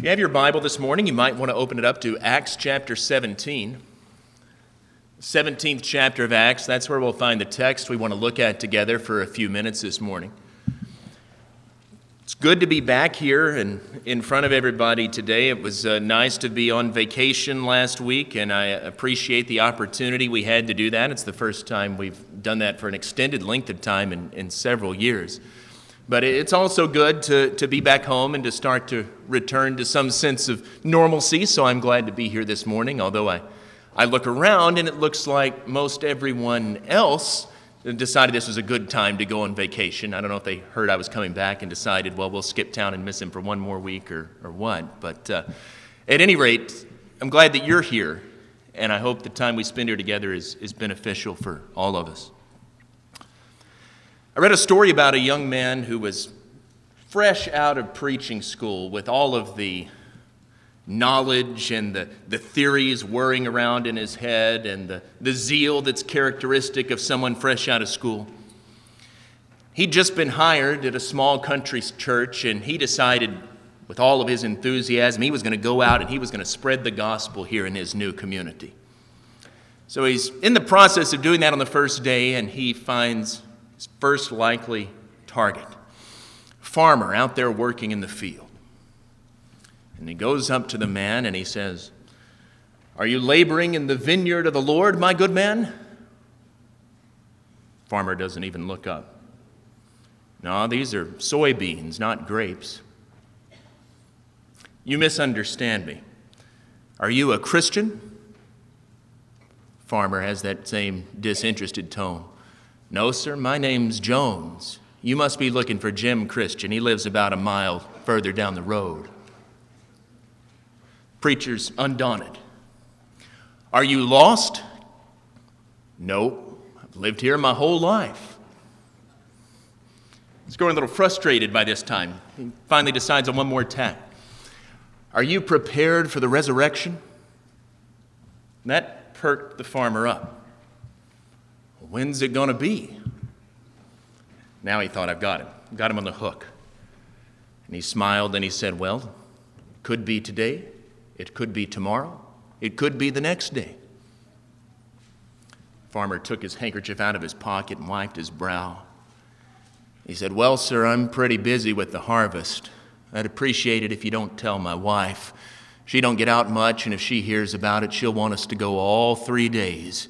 If you have your Bible this morning, you might want to open it up to Acts chapter 17. 17th chapter of Acts, that's where we'll find the text we want to look at together for a few minutes this morning. It's good to be back here and in front of everybody today. It was nice to be on vacation last week, and I appreciate the opportunity we had to do that. It's the first time we've done that for an extended length of time in several years. But it's also good to be back home and to start to return to some sense of normalcy, so I'm glad to be here this morning, although I look around and it looks like most everyone else decided this was a good time to go on vacation. I don't know if they heard I was coming back and decided, well, we'll skip town and miss him for one more week or what. But at any rate, I'm glad that you're here, and I hope the time we spend here together is beneficial for all of us. I read a story about a young man who was fresh out of preaching school with all of the knowledge and the theories whirring around in his head and the zeal that's characteristic of someone fresh out of school. He'd just been hired at a small country church, and he decided with all of his enthusiasm he was going to go out and he was going to spread the gospel here in his new community. So he's in the process of doing that on the first day, and he finds his first likely target, a farmer out there working in the field. And he goes up to the man and he says, "Are you laboring in the vineyard of the Lord, my good man?" Farmer doesn't even look up. "No, these are soybeans, not grapes." "You misunderstand me. Are you a Christian?" Farmer has that same disinterested tone. "No, sir, my name's Jones. You must be looking for Jim Christian. He lives about a mile further down the road." Preacher's undaunted. "Are you lost?" "Nope. I've lived here my whole life." He's growing a little frustrated by this time. He finally decides on one more tack. "Are you prepared for the resurrection?" And that perked the farmer up. "When's it going to be?" Now he thought, I've got him. Got him on the hook. And he smiled and he said, "Well, it could be today. It could be tomorrow. It could be the next day." Farmer took his handkerchief out of his pocket and wiped his brow. He said, "Well, sir, I'm pretty busy with the harvest. I'd appreciate it if you don't tell my wife. She don't get out much, and if she hears about it, she'll want us to go all 3 days."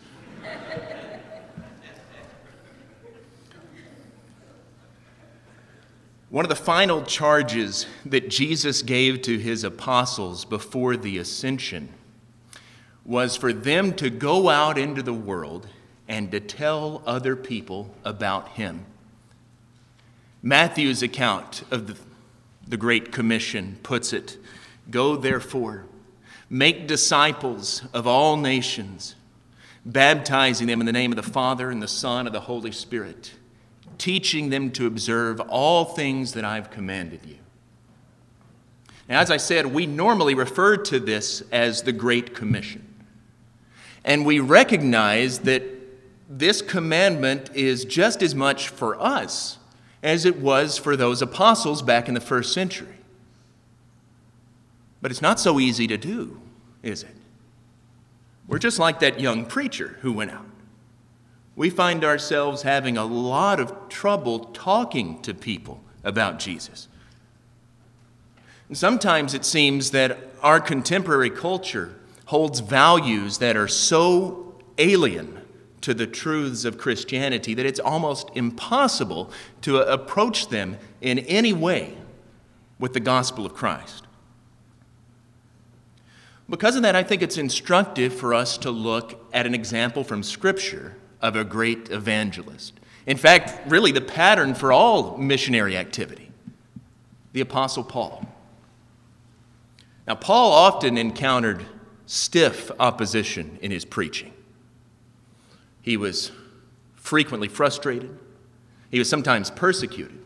One of the final charges that Jesus gave to his apostles before the ascension was for them to go out into the world and to tell other people about him. Matthew's account of the Great Commission puts it, "Go therefore, make disciples of all nations, baptizing them in the name of the Father and the Son and the Holy Spirit, teaching them to observe all things that I've commanded you." Now, as I said, we normally refer to this as the Great Commission. And we recognize that this commandment is just as much for us as it was for those apostles back in the first century. But it's not so easy to do, is it? We're just like that young preacher who went out. We find ourselves having a lot of trouble talking to people about Jesus. And sometimes it seems that our contemporary culture holds values that are so alien to the truths of Christianity that it's almost impossible to approach them in any way with the gospel of Christ. Because of that, I think it's instructive for us to look at an example from Scripture of a great evangelist. In fact, really the pattern for all missionary activity, the Apostle Paul. Now, Paul often encountered stiff opposition in his preaching. He was frequently frustrated. He was sometimes persecuted.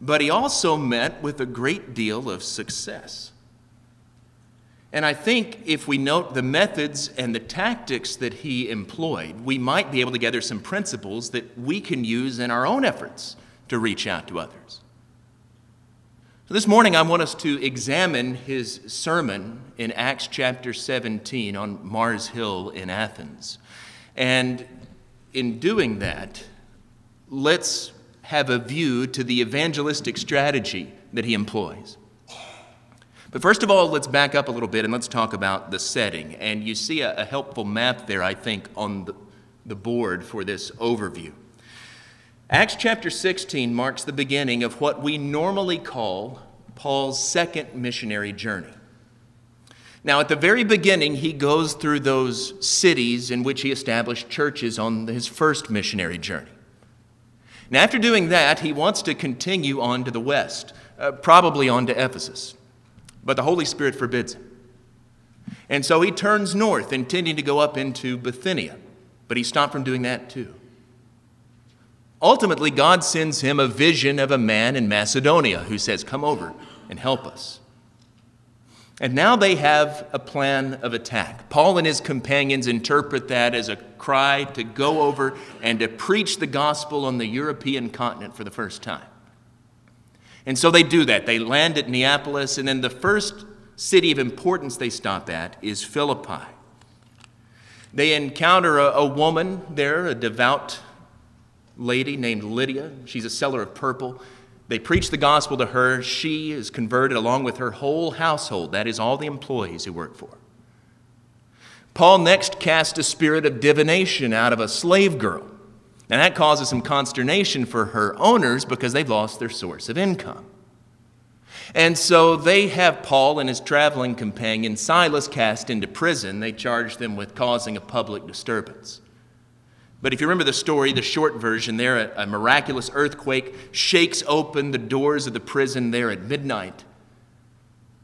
But he also met with a great deal of success. And I think if we note the methods and the tactics that he employed, we might be able to gather some principles that we can use in our own efforts to reach out to others. So This morning, I want us to examine his sermon in Acts chapter 17 on Mars Hill in Athens. And in doing that, let's have a view to the evangelistic strategy that he employs. But first of all, let's back up a little bit and let's talk about the setting. And you see a helpful map there, I think, on the board for this overview. Acts chapter 16 marks the beginning of what we normally call Paul's second missionary journey. Now, at the very beginning, he goes through those cities in which he established churches on his first missionary journey. Now, after doing that, he wants to continue on to the west, probably on to Ephesus. But the Holy Spirit forbids him. And so he turns north, intending to go up into Bithynia. But he's stopped from doing that too. Ultimately, God sends him a vision of a man in Macedonia who says, come over and help us. And now they have a plan of attack. Paul and his companions interpret that as a cry to go over and to preach the gospel on the European continent for the first time. And so they do that. They land at Neapolis, and then the first city of importance they stop at is Philippi. They encounter a woman there, a devout lady named Lydia. She's a seller of purple. They preach the gospel to her. She is converted along with her whole household. That is all the employees who work for her. Paul next cast a spirit of divination out of a slave girl. And that causes some consternation for her owners because they've lost their source of income. And so they have Paul and his traveling companion Silas cast into prison. They charge them with causing a public disturbance. But if you remember the story, the short version there, a miraculous earthquake shakes open the doors of the prison there at midnight.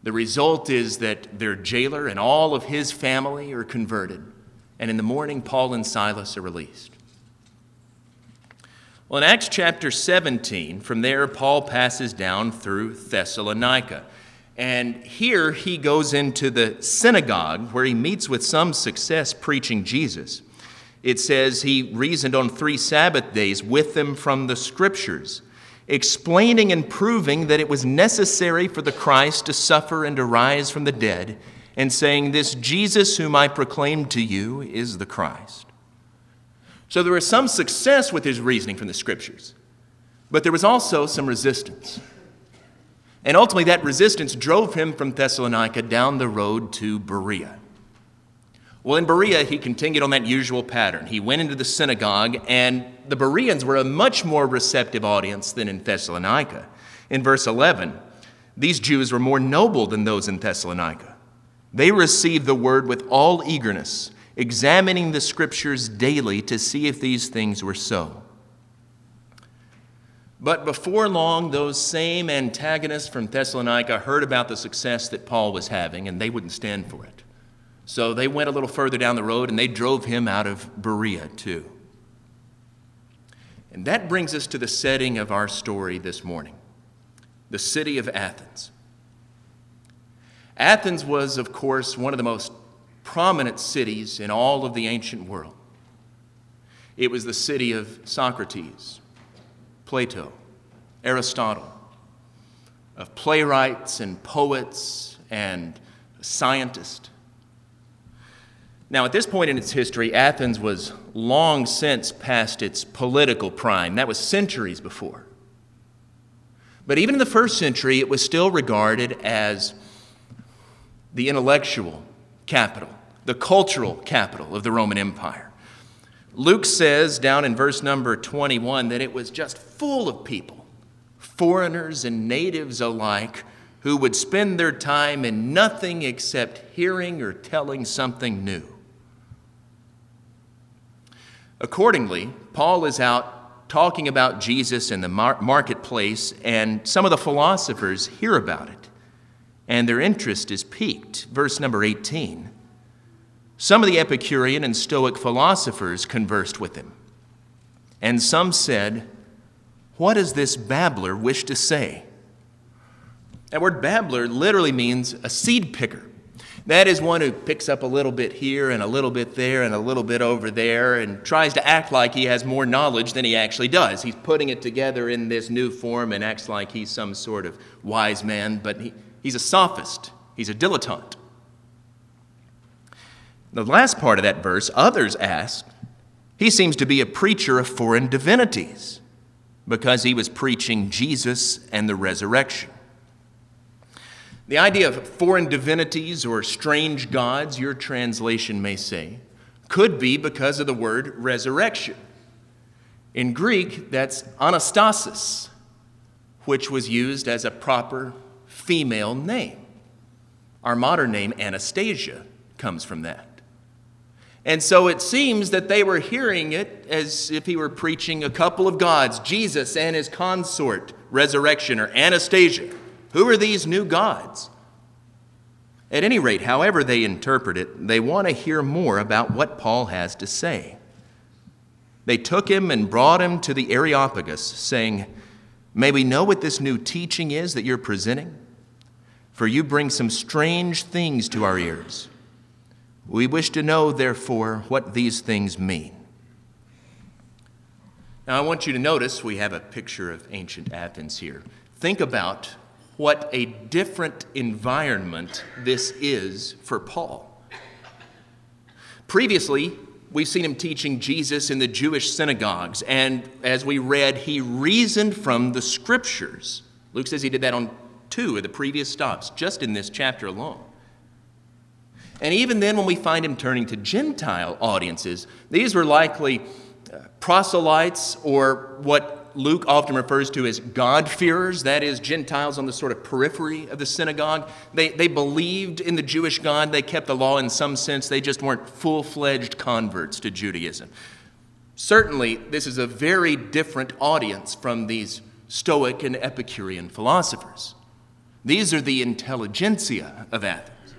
The result is that their jailer and all of his family are converted. And in the morning, Paul and Silas are released. Well, in Acts chapter 17, from there, Paul passes down through Thessalonica. And here he goes into the synagogue where he meets with some success preaching Jesus. It says he reasoned on 3 Sabbath days with them from the Scriptures, explaining and proving that it was necessary for the Christ to suffer and to rise from the dead, and saying, this Jesus whom I proclaim to you is the Christ. So there was some success with his reasoning from the Scriptures, but there was also some resistance. And ultimately that resistance drove him from Thessalonica down the road to Berea. Well, in Berea, he continued on that usual pattern. He went into the synagogue, and the Bereans were a much more receptive audience than in Thessalonica. In verse 11, these Jews were more noble than those in Thessalonica. They received the word with all eagerness, examining the Scriptures daily to see if these things were so. But before long, those same antagonists from Thessalonica heard about the success that Paul was having, and they wouldn't stand for it. So they went a little further down the road, and they drove him out of Berea too. And that brings us to the setting of our story this morning, the city of Athens. Athens was, of course, one of the most prominent cities in all of the ancient world. It was the city of Socrates, Plato, Aristotle, of playwrights and poets and scientists. Now, at this point in its history, Athens was long since past its political prime. That was centuries before. But even in the first century, it was still regarded as the intellectual capital, the cultural capital of the Roman Empire. Luke says down in verse number 21 that it was just full of people, foreigners and natives alike, who would spend their time in nothing except hearing or telling something new. Accordingly, Paul is out talking about Jesus in the marketplace, and some of the philosophers hear about it, and their interest is piqued. Verse number 18. Some of the Epicurean and Stoic philosophers conversed with him, and some said, "What does this babbler wish to say?" That word babbler literally means a seed picker. That is one who picks up a little bit here and a little bit there and a little bit over there and tries to act like he has more knowledge than he actually does. He's putting it together in this new form and acts like he's some sort of wise man, but he's a sophist. He's a dilettante. The last part of that verse, others asked, he seems to be a preacher of foreign divinities because he was preaching Jesus and the resurrection. The idea of foreign divinities or strange gods, your translation may say, could be because of the word resurrection. In Greek, that's Anastasis, which was used as a proper female name. Our modern name, Anastasia, comes from that. And so it seems that they were hearing it as if he were preaching a couple of gods, Jesus and his consort, resurrection, or Anastasia. Who are these new gods? At any rate, however they interpret it, they want to hear more about what Paul has to say. They took him and brought him to the Areopagus, saying, "May we know what this new teaching is that you're presenting? For you bring some strange things to our ears. We wish to know, therefore, what these things mean." Now, I want you to notice we have a picture of ancient Athens here. Think about what a different environment this is for Paul. Previously, we've seen him teaching Jesus in the Jewish synagogues, and as we read, he reasoned from the Scriptures. Luke says he did that on 2 of the previous stops, just in this chapter alone. And even then, when we find him turning to Gentile audiences, these were likely proselytes or what Luke often refers to as God-fearers, that is, Gentiles on the sort of periphery of the synagogue. They believed in the Jewish God. They kept the law in some sense. They just weren't full-fledged converts to Judaism. Certainly, this is a very different audience from these Stoic and Epicurean philosophers. These are the intelligentsia of Athens.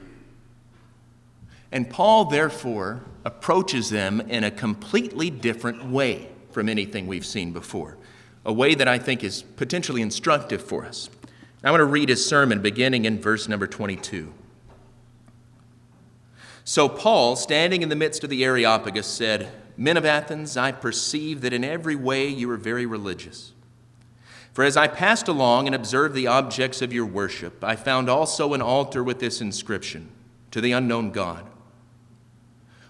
And Paul, therefore, approaches them in a completely different way from anything we've seen before. A way that I think is potentially instructive for us. I want to read his sermon beginning in verse number 22. "So Paul, standing in the midst of the Areopagus, said, 'Men of Athens, I perceive that in every way you are very religious. For as I passed along and observed the objects of your worship, I found also an altar with this inscription, to the unknown God.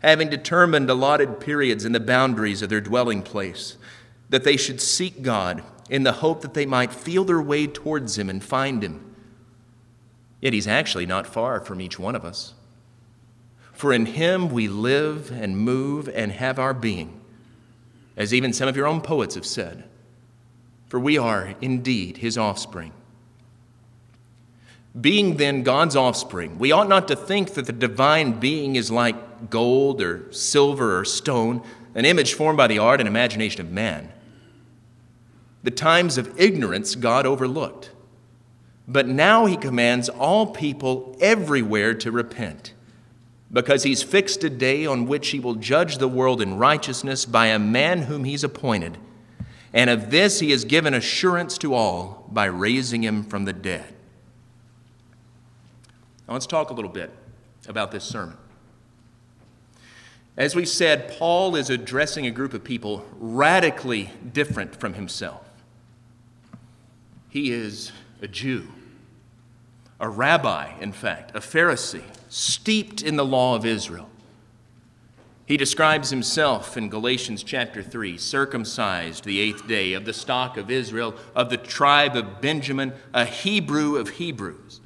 having determined allotted periods and the boundaries of their dwelling place, that they should seek God in the hope that they might feel their way towards him and find him. Yet he's actually not far from each one of us. For in him we live and move and have our being, as even some of your own poets have said, for we are indeed his offspring. Being then God's offspring, we ought not to think that the divine being is like gold or silver or stone, an image formed by the art and imagination of man. The times of ignorance God overlooked, but now he commands all people everywhere to repent, because he's fixed a day on which he will judge the world in righteousness by a man whom he's appointed, and of this he has given assurance to all by raising him from the dead.'" Now let's talk a little bit about this sermon. As we've said, Paul is addressing a group of people radically different from himself. He is a Jew, a rabbi, in fact, a Pharisee, steeped in the law of Israel. He describes himself in Galatians chapter 3, circumcised the 8th day, of the stock of Israel, of the tribe of Benjamin, a Hebrew of Hebrews.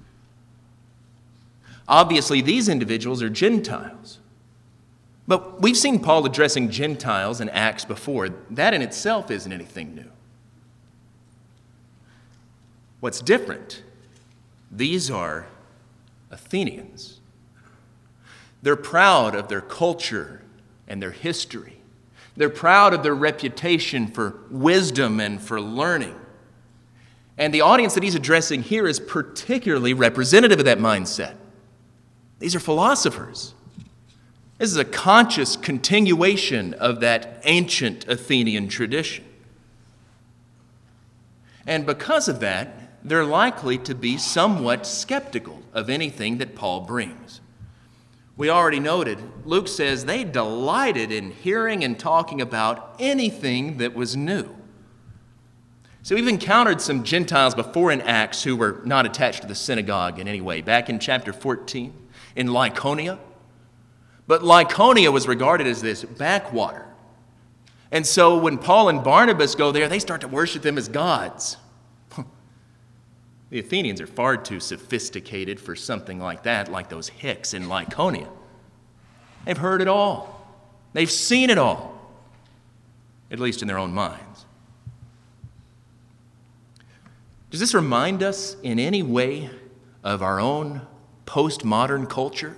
Obviously, these individuals are Gentiles. But we've seen Paul addressing Gentiles in Acts before. That in itself isn't anything new. What's different? These are Athenians, They're proud of their culture and their history. They're proud of their reputation for wisdom and for learning. And the audience that he's addressing here is particularly representative of that mindset. These are philosophers. This is a conscious continuation of that ancient Athenian tradition. And because of that, they're likely to be somewhat skeptical of anything that Paul brings. We already noted, Luke says they delighted in hearing and talking about anything that was new. So we've encountered some Gentiles before in Acts who were not attached to the synagogue in any way, back in chapter 14 in Lycaonia. But Lycaonia was regarded as this backwater. And so when Paul and Barnabas go there, they start to worship them as gods. The Athenians are far too sophisticated for something like that, like those hicks in Lycaonia. They've heard it all. They've seen it all, at least in their own minds. Does this remind us in any way of our own postmodern culture,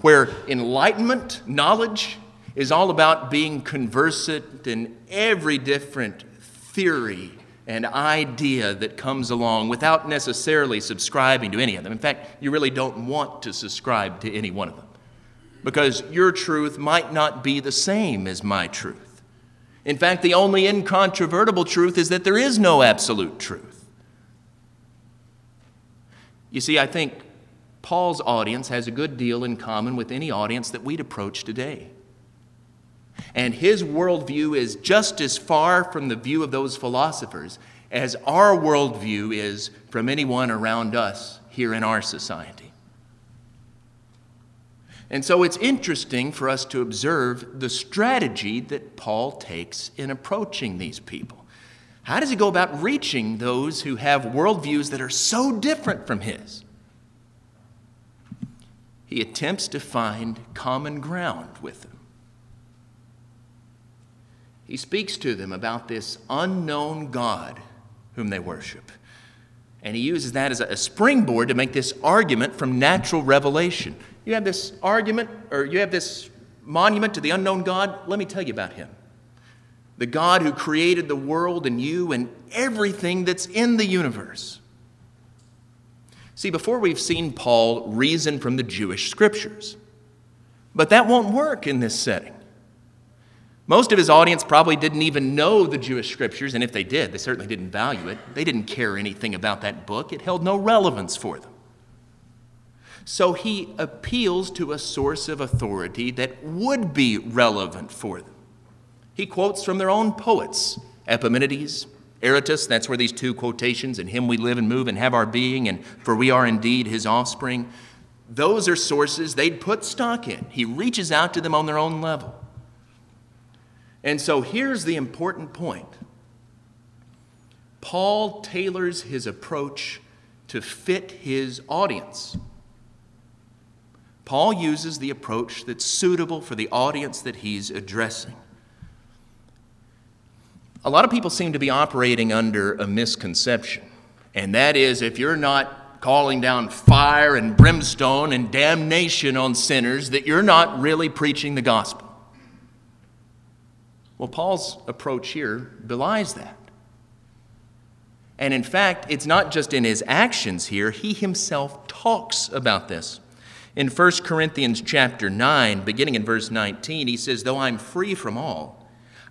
where enlightenment, knowledge, is all about being conversant in every different theory and idea that comes along without necessarily subscribing to any of them? In fact, you really don't want to subscribe to any one of them because your truth might not be the same as my truth. In fact, the only incontrovertible truth is that there is no absolute truth. You see, I think Paul's audience has a good deal in common with any audience that we'd approach today. And his worldview is just as far from the view of those philosophers as our worldview is from anyone around us here in our society. And so it's interesting for us to observe the strategy that Paul takes in approaching these people. How does he go about reaching those who have worldviews that are so different from his? He attempts to find common ground with them. He speaks to them about this unknown God whom they worship. And he uses that as a springboard to make this argument from natural revelation. You have this argument, or you have this monument to the unknown God. Let me tell you about him. The God who created the world and you and everything that's in the universe. See, before we've seen Paul reason from the Jewish scriptures. But that won't work in this setting. Most of his audience probably didn't even know the Jewish scriptures, and if they did, they certainly didn't value it. They didn't care anything about that book. It held no relevance for them. So he appeals to a source of authority that would be relevant for them. He quotes from their own poets, Epimenides, Eratus, that's where these two quotations, in him we live and move and have our being, and for we are indeed his offspring. Those are sources they'd put stock in. He reaches out to them on their own level. And so here's the important point. Paul tailors his approach to fit his audience. Paul uses the approach that's suitable for the audience that he's addressing. A lot of people seem to be operating under a misconception, and that is if you're not calling down fire and brimstone and damnation on sinners, that you're not really preaching the gospel. Well, Paul's approach here belies that. And in fact, it's not just in his actions here. He himself talks about this. In 1 Corinthians chapter 9, beginning in verse 19, he says, "Though I'm free from all,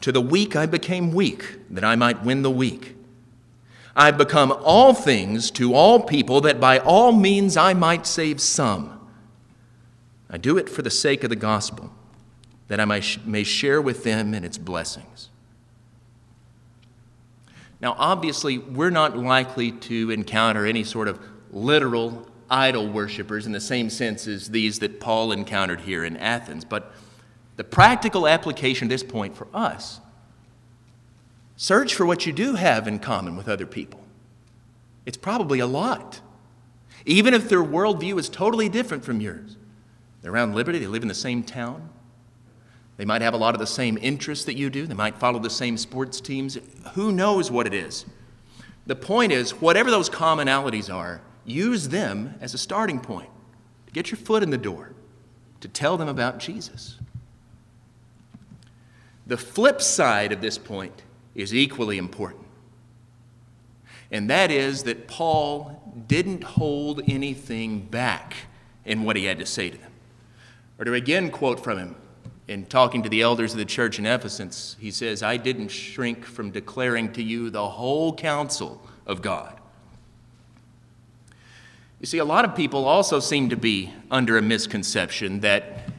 To the weak, I became weak, that I might win the weak. I become all things to all people, that by all means I might save some. I do it for the sake of the gospel, that I may share with them in its blessings." Now, obviously, we're not likely to encounter any sort of literal idol worshipers in the same sense as these that Paul encountered here in Athens. But the practical application at this point for us, search for what you do have in common with other people. It's probably a lot. Even if their worldview is totally different from yours. They're around liberty, they live in the same town. They might have a lot of the same interests that you do. They might follow the same sports teams. Who knows what it is? The point is, whatever those commonalities are, use them as a starting point to get your foot in the door, to tell them about Jesus. The flip side of this point is equally important. And that is that Paul didn't hold anything back in what he had to say to them. Or to again quote from him, in talking to the elders of the church in Ephesus, he says, I didn't shrink from declaring to you the whole counsel of God. You see, a lot of people also seem to be under a misconception that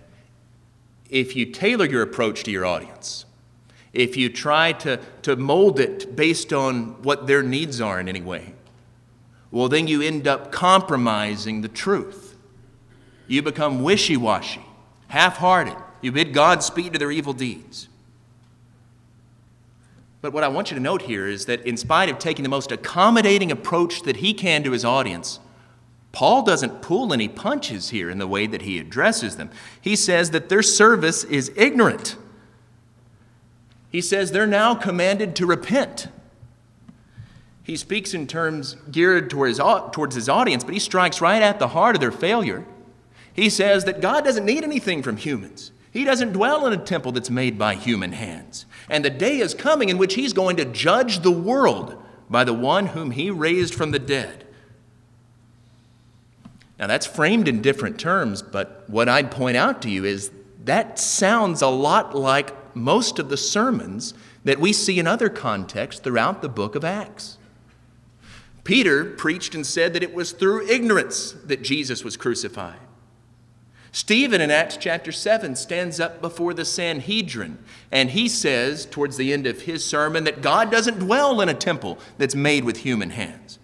if you tailor your approach to your audience, if you try to mold it based on what their needs are in any way, well, then you end up compromising the truth. You become wishy-washy, half-hearted. You bid Godspeed to their evil deeds. But what I want you to note here is that in spite of taking the most accommodating approach that he can to his audience, Paul doesn't pull any punches here in the way that he addresses them. He says that their service is ignorant. He says they're now commanded to repent. He speaks in terms geared towards his audience, but he strikes right at the heart of their failure. He says that God doesn't need anything from humans. He doesn't dwell in a temple that's made by human hands. And the day is coming in which he's going to judge the world by the one whom he raised from the dead. Now that's framed in different terms, but what I'd point out to you is that sounds a lot like most of the sermons that we see in other contexts throughout the book of Acts. Peter preached and said that it was through ignorance that Jesus was crucified. Stephen in Acts chapter 7 stands up before the Sanhedrin, and he says towards the end of his sermon that God doesn't dwell in a temple that's made with human hands.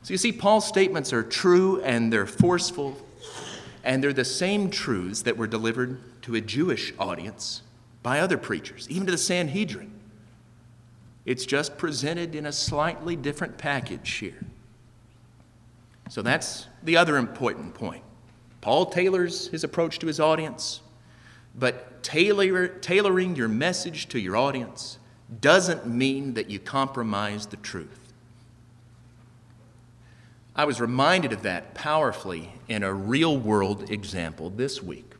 So you see, Paul's statements are true and they're forceful, and they're the same truths that were delivered to a Jewish audience by other preachers, even to the Sanhedrin. It's just presented in a slightly different package here. So that's the other important point. Paul tailors his approach to his audience, but tailoring your message to your audience doesn't mean that you compromise the truth. I was reminded of that powerfully in a real-world example this week.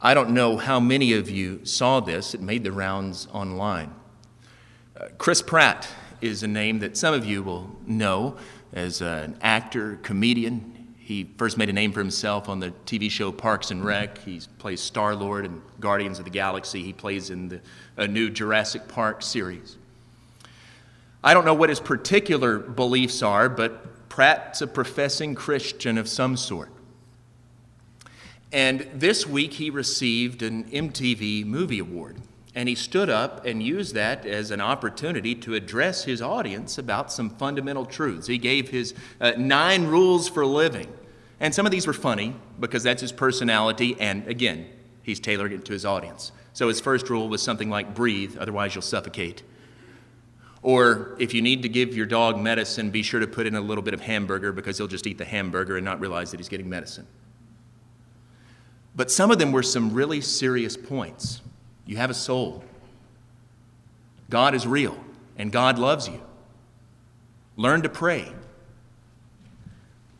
I don't know how many of you saw this. It made the rounds online. Chris Pratt is a name that some of you will know as an actor, comedian. He first made a name for himself on the TV show Parks and Rec. He plays Star-Lord in Guardians of the Galaxy. He plays in a new Jurassic Park series. I don't know what his particular beliefs are, but Pratt's a professing Christian of some sort. And this week he received an MTV Movie Award. And he stood up and used that as an opportunity to address his audience about some fundamental truths. He gave his 9 rules for living. And some of these were funny because that's his personality, and again, he's tailored it to his audience. So his first rule was something like breathe, otherwise you'll suffocate. Or if you need to give your dog medicine, be sure to put in a little bit of hamburger because he'll just eat the hamburger and not realize that he's getting medicine. But some of them were some really serious points. You have a soul. God is real, and God loves you. Learn to pray.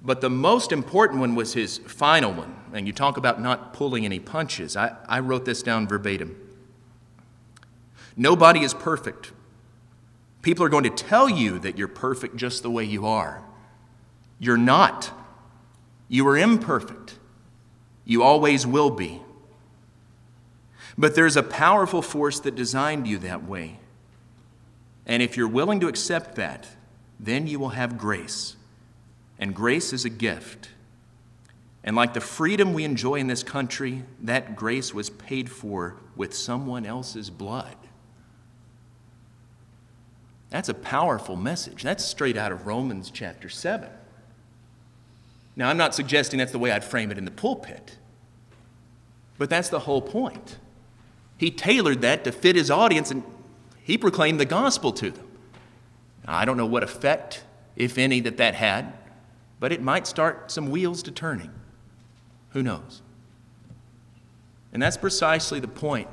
But the most important one was his final one, and you talk about not pulling any punches. I wrote this down verbatim. Nobody is perfect. People are going to tell you that you're perfect just the way you are. You're not. You are imperfect. You always will be. But there's a powerful force that designed you that way. And if you're willing to accept that, then you will have grace. And grace is a gift. And like the freedom we enjoy in this country, that grace was paid for with someone else's blood. That's a powerful message. That's straight out of Romans chapter 7. Now, I'm not suggesting that's the way I'd frame it in the pulpit, but that's the whole point. He tailored that to fit his audience, and he proclaimed the gospel to them. Now, I don't know what effect, if any, that had, but it might start some wheels to turning. Who knows? And that's precisely the point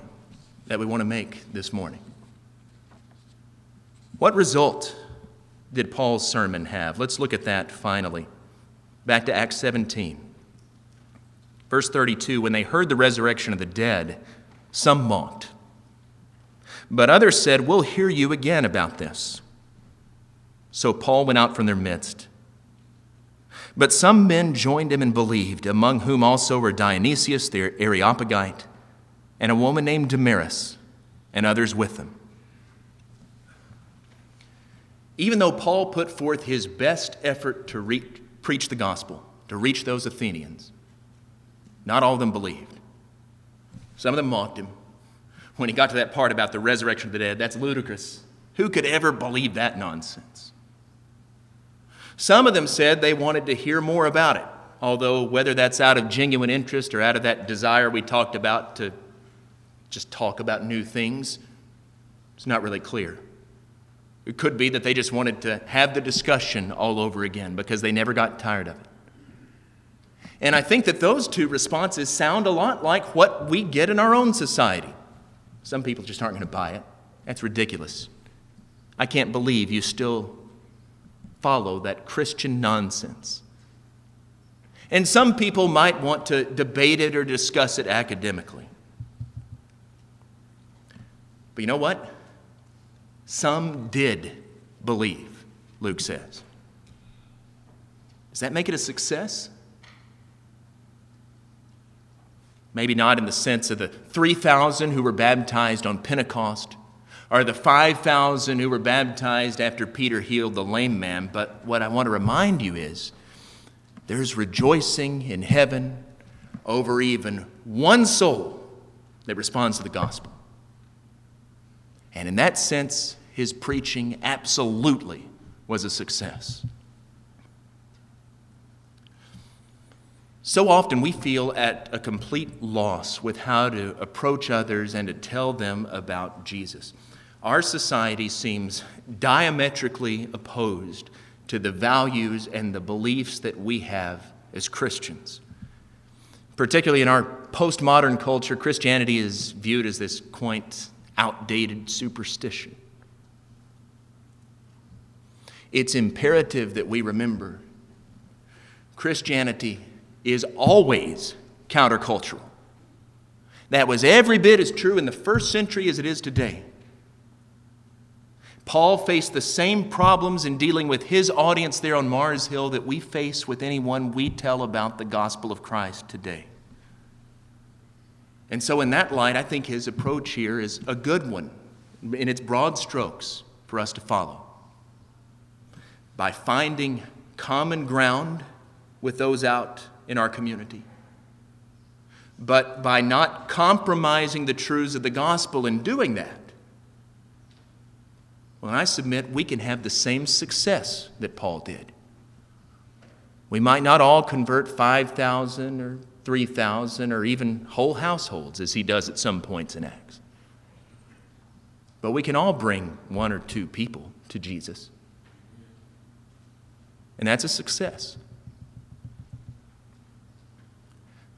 that we want to make this morning. What result did Paul's sermon have? Let's look at that finally. Back to Acts 17. Verse 32, when they heard the resurrection of the dead, some mocked. But others said, "We'll hear you again about this." So Paul went out from their midst. But some men joined him and believed, among whom also were Dionysius the Areopagite, and a woman named Damaris, and others with them. Even though Paul put forth his best effort to preach the gospel, to reach those Athenians, not all of them believed. Some of them mocked him. When he got to that part about the resurrection of the dead, that's ludicrous. Who could ever believe that nonsense? Some of them said they wanted to hear more about it, although whether that's out of genuine interest or out of that desire we talked about to just talk about new things, it's not really clear. It could be that they just wanted to have the discussion all over again because they never got tired of it. And I think that those two responses sound a lot like what we get in our own society. Some people just aren't going to buy it. That's ridiculous. I can't believe you still follow that Christian nonsense. And some people might want to debate it or discuss it academically. But you know what? Some did believe, Luke says. Does that make it a success? Maybe not in the sense of the 3,000 who were baptized on Pentecost, are the 5,000 who were baptized after Peter healed the lame man. But what I want to remind you is there's rejoicing in heaven over even one soul that responds to the gospel. And in that sense, his preaching absolutely was a success. So often we feel at a complete loss with how to approach others and to tell them about Jesus. Our society seems diametrically opposed to the values and the beliefs that we have as Christians. Particularly in our postmodern culture, Christianity is viewed as this quaint, outdated superstition. It's imperative that we remember Christianity is always countercultural. That was every bit as true in the first century as it is today. Paul faced the same problems in dealing with his audience there on Mars Hill that we face with anyone we tell about the gospel of Christ today. And so in that light, I think his approach here is a good one in its broad strokes for us to follow. By finding common ground with those out in our community, but by not compromising the truths of the gospel in doing that, well, I submit we can have the same success that Paul did. We might not all convert 5,000 or 3,000 or even whole households as he does at some points in Acts. But we can all bring one or two people to Jesus. And that's a success.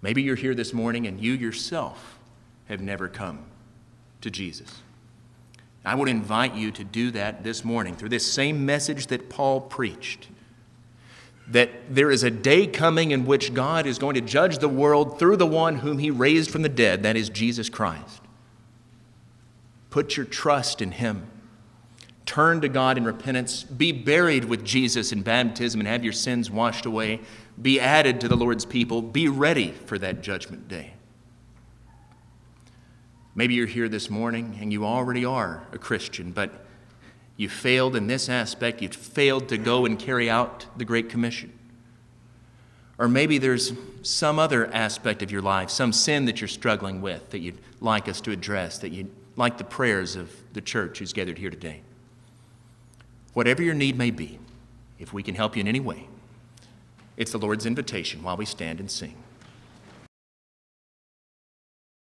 Maybe you're here this morning and you yourself have never come to Jesus. I would invite you to do that this morning through this same message that Paul preached, that there is a day coming in which God is going to judge the world through the one whom he raised from the dead, that is Jesus Christ. Put your trust in him. Turn to God in repentance. Be buried with Jesus in baptism and have your sins washed away. Be added to the Lord's people. Be ready for that judgment day. Maybe you're here this morning and you already are a Christian, but you failed in this aspect. You failed to go and carry out the Great Commission. Or maybe there's some other aspect of your life, some sin that you're struggling with that you'd like us to address, that you'd like the prayers of the church who's gathered here today. Whatever your need may be, if we can help you in any way, It's the Lord's invitation while we stand and sing.